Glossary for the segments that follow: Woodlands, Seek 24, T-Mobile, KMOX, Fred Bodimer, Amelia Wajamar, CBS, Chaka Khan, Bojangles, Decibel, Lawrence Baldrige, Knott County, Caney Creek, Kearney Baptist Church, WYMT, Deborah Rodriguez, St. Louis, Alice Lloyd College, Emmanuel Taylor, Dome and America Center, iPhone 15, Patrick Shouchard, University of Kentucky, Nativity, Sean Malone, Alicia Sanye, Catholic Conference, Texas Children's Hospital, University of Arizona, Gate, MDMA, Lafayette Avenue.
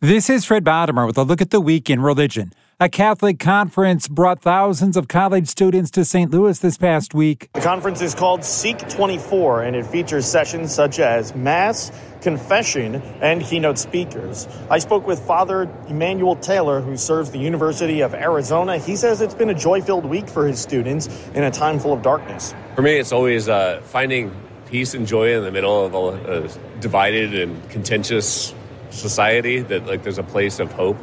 This is Fred Bodimer with a look at the week in religion. A Catholic conference brought thousands of college students to St. Louis this past week. The conference is called Seek 24, and it features sessions such as Mass, confession, and keynote speakers. I spoke with Father Emmanuel Taylor, who serves the University of Arizona. He says it's been a joy-filled week for his students in a time full of darkness. For me, it's always finding peace and joy in the middle of a divided and contentious society, that there's a place of hope.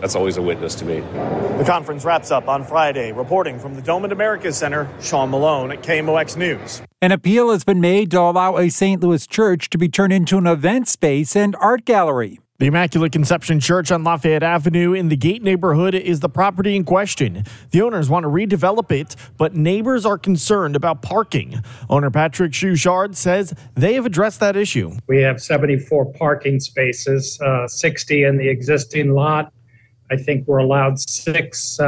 That's always a witness to me. The conference wraps up on Friday. Reporting from the Dome and America Center, Sean Malone at KMOX News. An appeal has been made to allow a St. Louis church to be turned into an event space and art gallery. The Immaculate Conception Church on Lafayette Avenue in the Gate neighborhood is the property in question. The owners want to redevelop it, but neighbors are concerned about parking. Owner Patrick Shouchard says they have addressed that issue. We have 74 parking spaces, 60 in the existing lot. I think we're allowed 6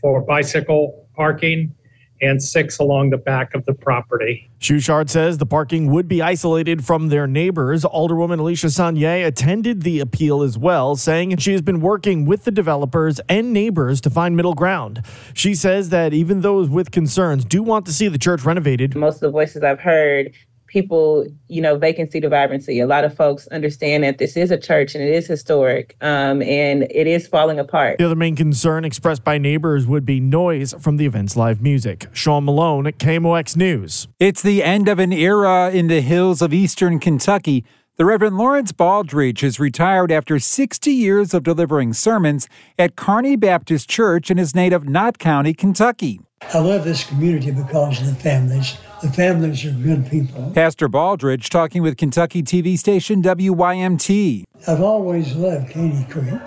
for bicycle parking and 6 along the back of the property. Shouchard says the parking would be isolated from their neighbors. Alderwoman Alicia Sanye attended the appeal as well, saying she has been working with the developers and neighbors to find middle ground. She says that even those with concerns do want to see the church renovated. Most of the voices I've heard, people, vacancy to vibrancy. A lot of folks understand that this is a church and it is historic, and it is falling apart. The other main concern expressed by neighbors would be noise from the event's live music. Sean Malone at KMOX News. It's the end of an era in the hills of eastern Kentucky. The Reverend Lawrence Baldridge is retired after 60 years of delivering sermons at Kearney Baptist Church in his native Knott County, Kentucky. I love this community because of the families. The families are good people. Pastor Baldridge talking with Kentucky TV station WYMT. I've always loved Caney Creek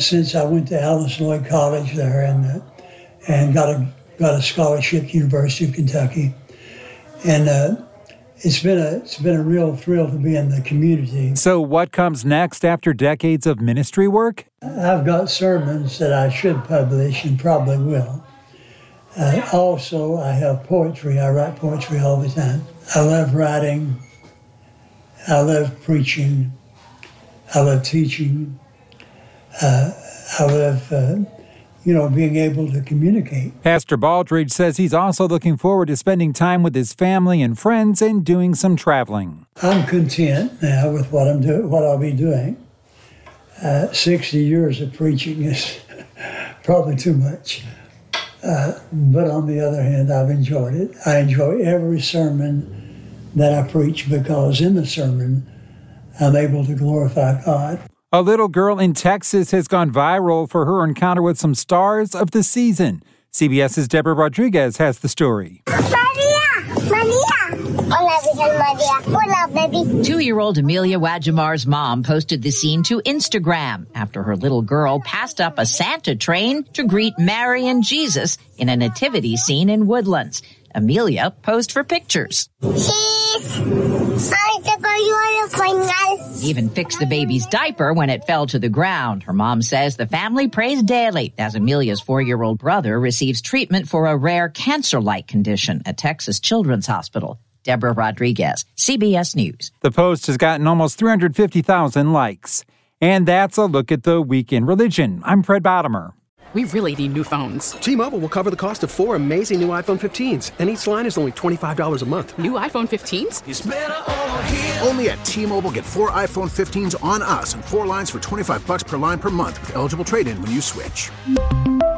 since I went to Alice Lloyd College there and got a scholarship to University of Kentucky. And it's been a real thrill to be in the community. So what comes next after decades of ministry work? I've got sermons that I should publish and probably will. Also, I have poetry. I write poetry all the time. I love writing. I love preaching. I love teaching. I love, being able to communicate. Pastor Baldridge says he's also looking forward to spending time with his family and friends and doing some traveling. I'm content now with what I'm doing, what I'll be doing. 60 years of preaching is probably too much. But on the other hand, I've enjoyed it. I enjoy every sermon that I preach because in the sermon, I'm able to glorify God. A little girl in Texas has gone viral for her encounter with some stars of the season. CBS's Deborah Rodriguez has the story. Hola, baby. 2-year-old Amelia Wajamar's mom posted the scene to Instagram after her little girl passed up a Santa train to greet Mary and Jesus in a nativity scene in Woodlands. Amelia posed for pictures. She even fixed the baby's diaper when it fell to the ground. Her mom says the family prays daily as Amelia's 4-year-old brother receives treatment for a rare cancer-like condition at Texas Children's Hospital. Deborah Rodriguez, CBS News. The post has gotten almost 350,000 likes. And that's a look at the week in religion. I'm Fred Bodimer. We really need new phones. T-Mobile will cover the cost of four amazing new iPhone 15s, and each line is only $25 a month. New iPhone 15s? It's better over here. Only at T-Mobile, get four iPhone 15s on us and four lines for $25 per line per month with eligible trade-in when you switch.